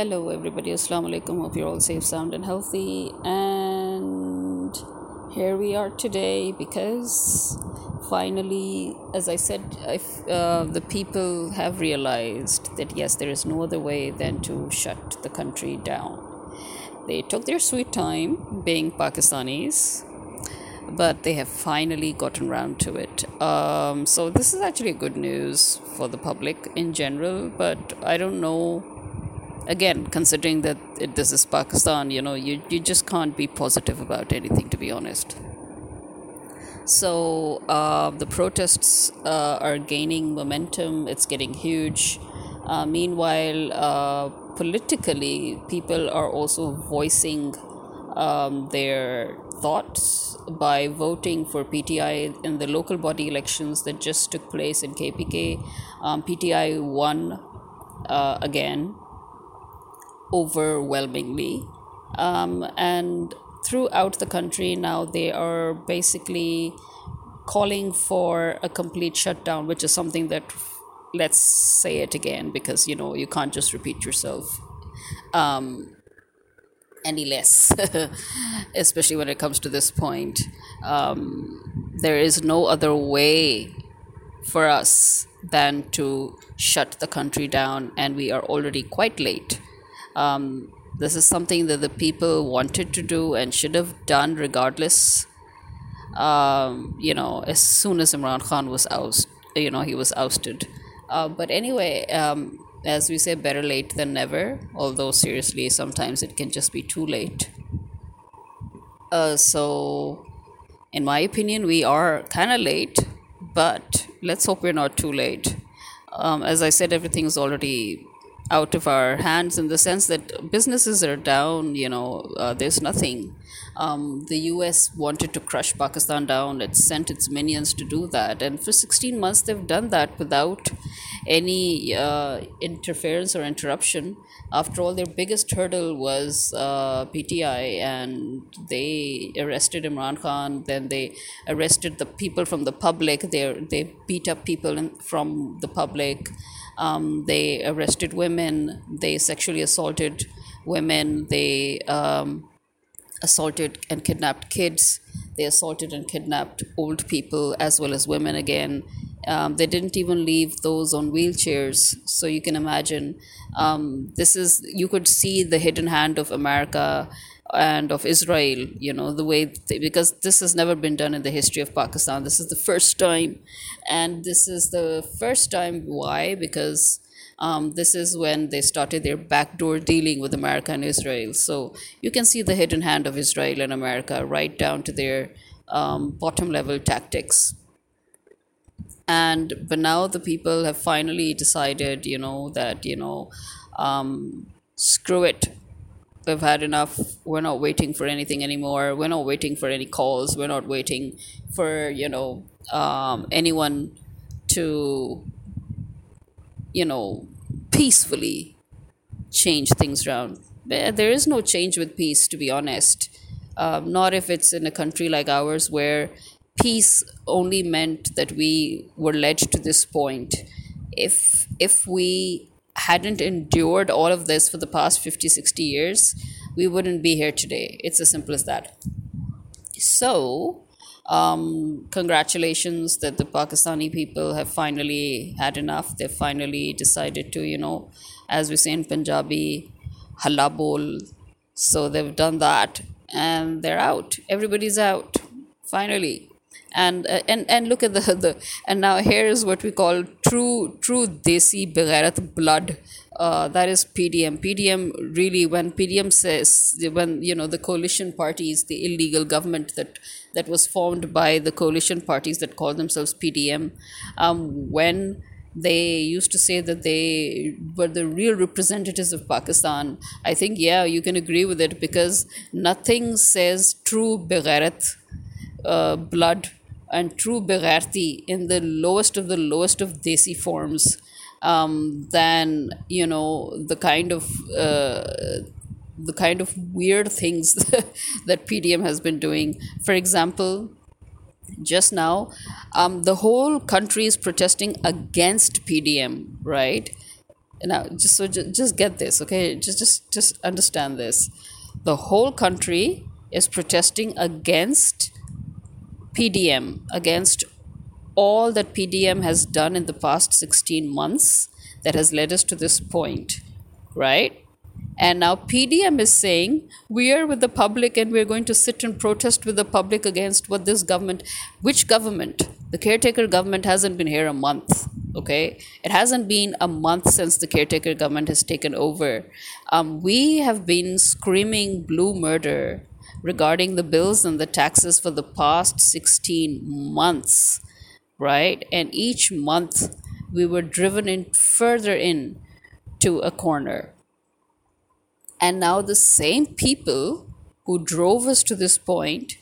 Hello everybody, Assalamualaikum. Hope you're all safe, sound and healthy, and here we are today because finally, as I said, the people have realized that yes, there is no other way than to shut the country down. They took their sweet time being Pakistanis, but they have finally gotten round to it. So this is actually good news for the public in general, but I don't know. Again, considering that this is Pakistan, you just can't be positive about anything, to be honest. So the protests are gaining momentum. It's getting huge. Meanwhile, politically, people are also voicing their thoughts by voting for PTI in the local body elections that just took place in KPK. PTI won again, overwhelmingly, and throughout the country now they are basically calling for a complete shutdown, which is something that, let's say it again, because you can't just repeat yourself any less, especially when it comes to this point. There is no other way for us than to shut the country down, and we are already quite late. This is something that the people wanted to do and should have done regardless. As soon as Imran Khan was ousted, he was ousted. But anyway, as we say, better late than never. Although seriously, sometimes it can just be too late. So, in my opinion, we are kind of late, but let's hope we're not too late. As I said, everything is already out of our hands, in the sense that businesses are down, there's nothing. The US wanted to crush Pakistan down. It sent its minions to do that. And for 16 months, they've done that without any interference or interruption. After all, their biggest hurdle was PTI, and they arrested Imran Khan. Then they arrested the people from the public. They beat up people from the public. They arrested women, they sexually assaulted women, they assaulted and kidnapped kids, they assaulted and kidnapped old people as well as women again. They didn't even leave those on wheelchairs, so you can imagine. You could see the hidden hand of America and of Israel, the way because this has never been done in the history of Pakistan. This is the first time, and this is the first time. Why? Because this is when they started their backdoor dealing with America and Israel. So you can see the hidden hand of Israel and America right down to their bottom level tactics. But now the people have finally decided, that, screw it. We've had enough. We're not waiting for anything anymore. We're not waiting for any calls. We're not waiting for, anyone to, peacefully change things around. There is no change with peace, to be honest. Not if it's in a country like ours where peace only meant that we were led to this point. If we hadn't endured all of this for the past 50-60 years, we wouldn't be here today. It's as simple as that. So, congratulations that the Pakistani people have finally had enough. They've finally decided to, as we say in Punjabi, halla bol. So they've done that, and they're out. Everybody's out, finally. And look at the and now here is what we call true desi bagairat blood. That is PDM. PDM really, when PDM says, when the coalition parties, the illegal government that was formed by the coalition parties that call themselves PDM, when they used to say that they were the real representatives of Pakistan, I think you can agree with it, because nothing says true bagairat blood and true begharti in the lowest of desi forms than the kind of weird things that PDM has been doing. For example, just now the whole country is protesting against PDM, right? just get this, okay? Just understand this. The whole country is protesting against PDM, against all that PDM has done in the past 16 months that has led us to this point, right? And now PDM is saying, we are with the public and we're going to sit and protest with the public against what this government, which government? The caretaker government hasn't been here a month, okay? It hasn't been a month since the caretaker government has taken over. We have been screaming blue murder regarding the bills and the taxes for the past 16 months, right? And each month we were driven in further in to a corner. And now the same people who drove us to this point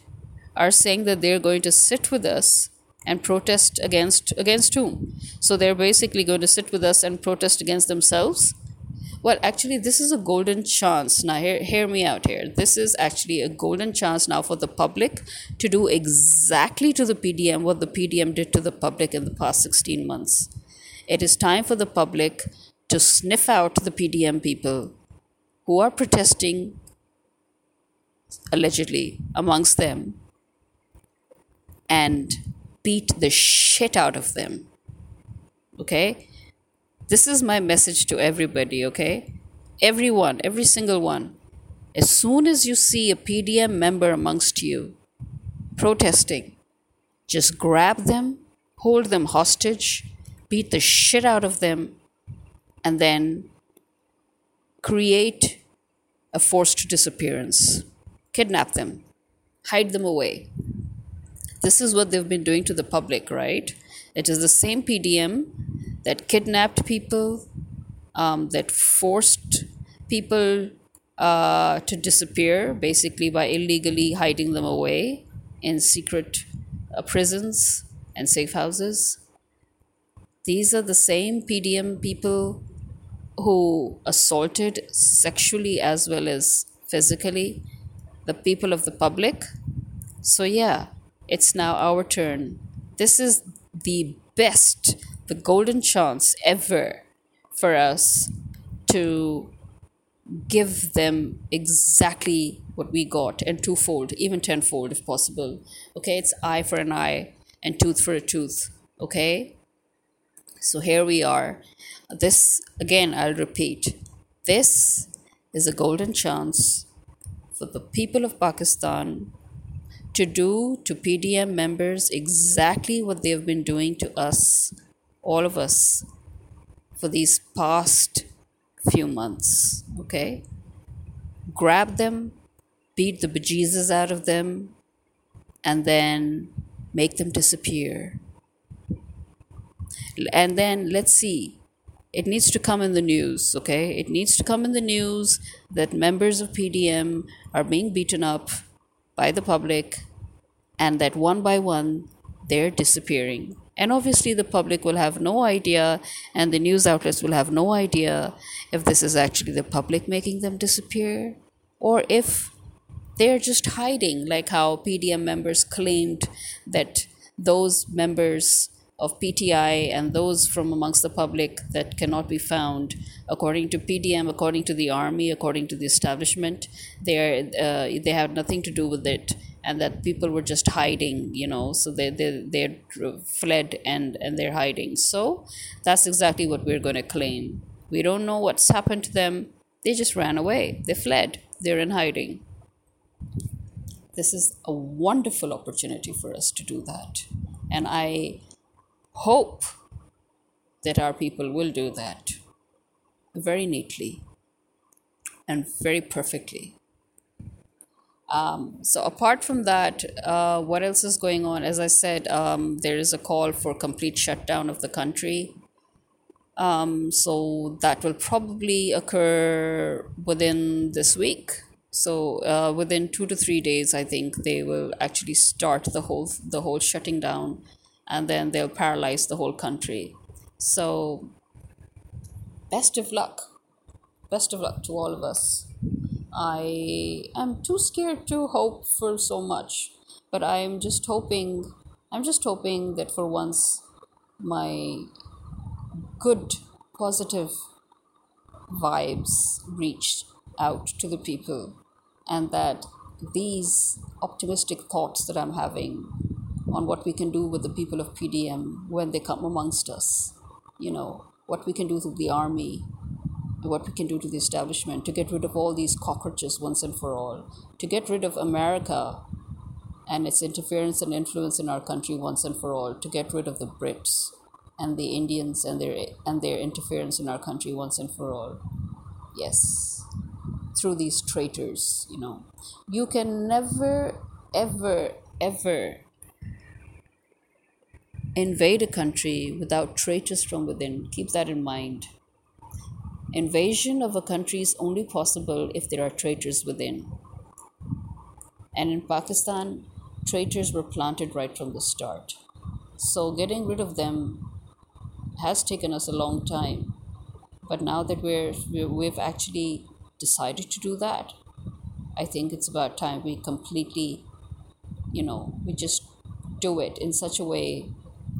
are saying that they're going to sit with us and protest against whom? So they're basically going to sit with us and protest against themselves? Well, actually, this is a golden chance. Now, hear me out here. This is actually a golden chance now for the public to do exactly to the PDM what the PDM did to the public in the past 16 months. It is time for the public to sniff out the PDM people who are protesting, allegedly, amongst them, and beat the shit out of them, okay? This is my message to everybody, okay? Everyone, every single one. As soon as you see a PDM member amongst you protesting, just grab them, hold them hostage, beat the shit out of them, and then create a forced disappearance. Kidnap them. Hide them away. This is what they've been doing to the public, right? It is the same PDM that kidnapped people, that forced people to disappear, basically by illegally hiding them away in secret prisons and safe houses. These are the same PDM people who assaulted sexually as well as physically the people of the public. So yeah, it's now our turn. This is the golden chance ever for us to give them exactly what we got, and twofold, even tenfold if possible. Okay, it's eye for an eye and tooth for a tooth, okay? So here we are. This, again, I'll repeat. This is a golden chance for the people of Pakistan to do to PDM members exactly what they've been doing to us, all of us, for these past few months, okay? Grab them, beat the bejesus out of them, and then make them disappear. And then let's see. It needs to come in the news, okay? It needs to come in the news that members of PDM are being beaten up by the public and that one by one they're disappearing. And obviously the public will have no idea and the news outlets will have no idea if this is actually the public making them disappear or if they're just hiding, like how PDM members claimed that those members of PTI and those from amongst the public that cannot be found, according to PDM, according to the army, according to the establishment, they have nothing to do with it, and that people were just hiding, you know, so they fled and they're hiding. So that's exactly what we're going to claim. We don't know what's happened to them. They just ran away. They fled. They're in hiding. This is a wonderful opportunity for us to do that. And I hope that our people will do that very neatly and very perfectly. So apart from that, what else is going on? As I said, there is a call for complete shutdown of the country. So that will probably occur within this week. So within 2 to 3 days, I think they will actually start the whole shutting down. And then they'll paralyze the whole country. So, best of luck. Best of luck to all of us. I am too scared to hope for so much. But I'm just hoping that for once, my good, positive vibes reached out to the people, and that these optimistic thoughts that I'm having on what we can do with the people of PDM when they come amongst us, you know, what we can do to the army, what we can do to the establishment, to get rid of all these cockroaches once and for all, to get rid of America and its interference and influence in our country once and for all, to get rid of the Brits and the Indians and their interference in our country once and for all. Yes, through these traitors, you know. You can never, ever, ever invade a country without traitors from within. Keep that in mind. Invasion of a country is only possible if there are traitors within. And in Pakistan, traitors were planted right from the start. So getting rid of them has taken us a long time. But now that we've actually decided to do that, I think it's about time we completely, you know, we just do it in such a way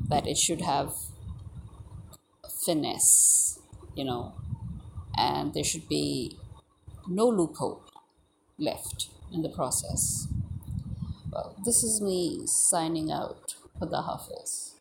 that it should have finesse, you know, and there should be no loophole left in the process. Well, this is me signing out. Khuda Hafiz.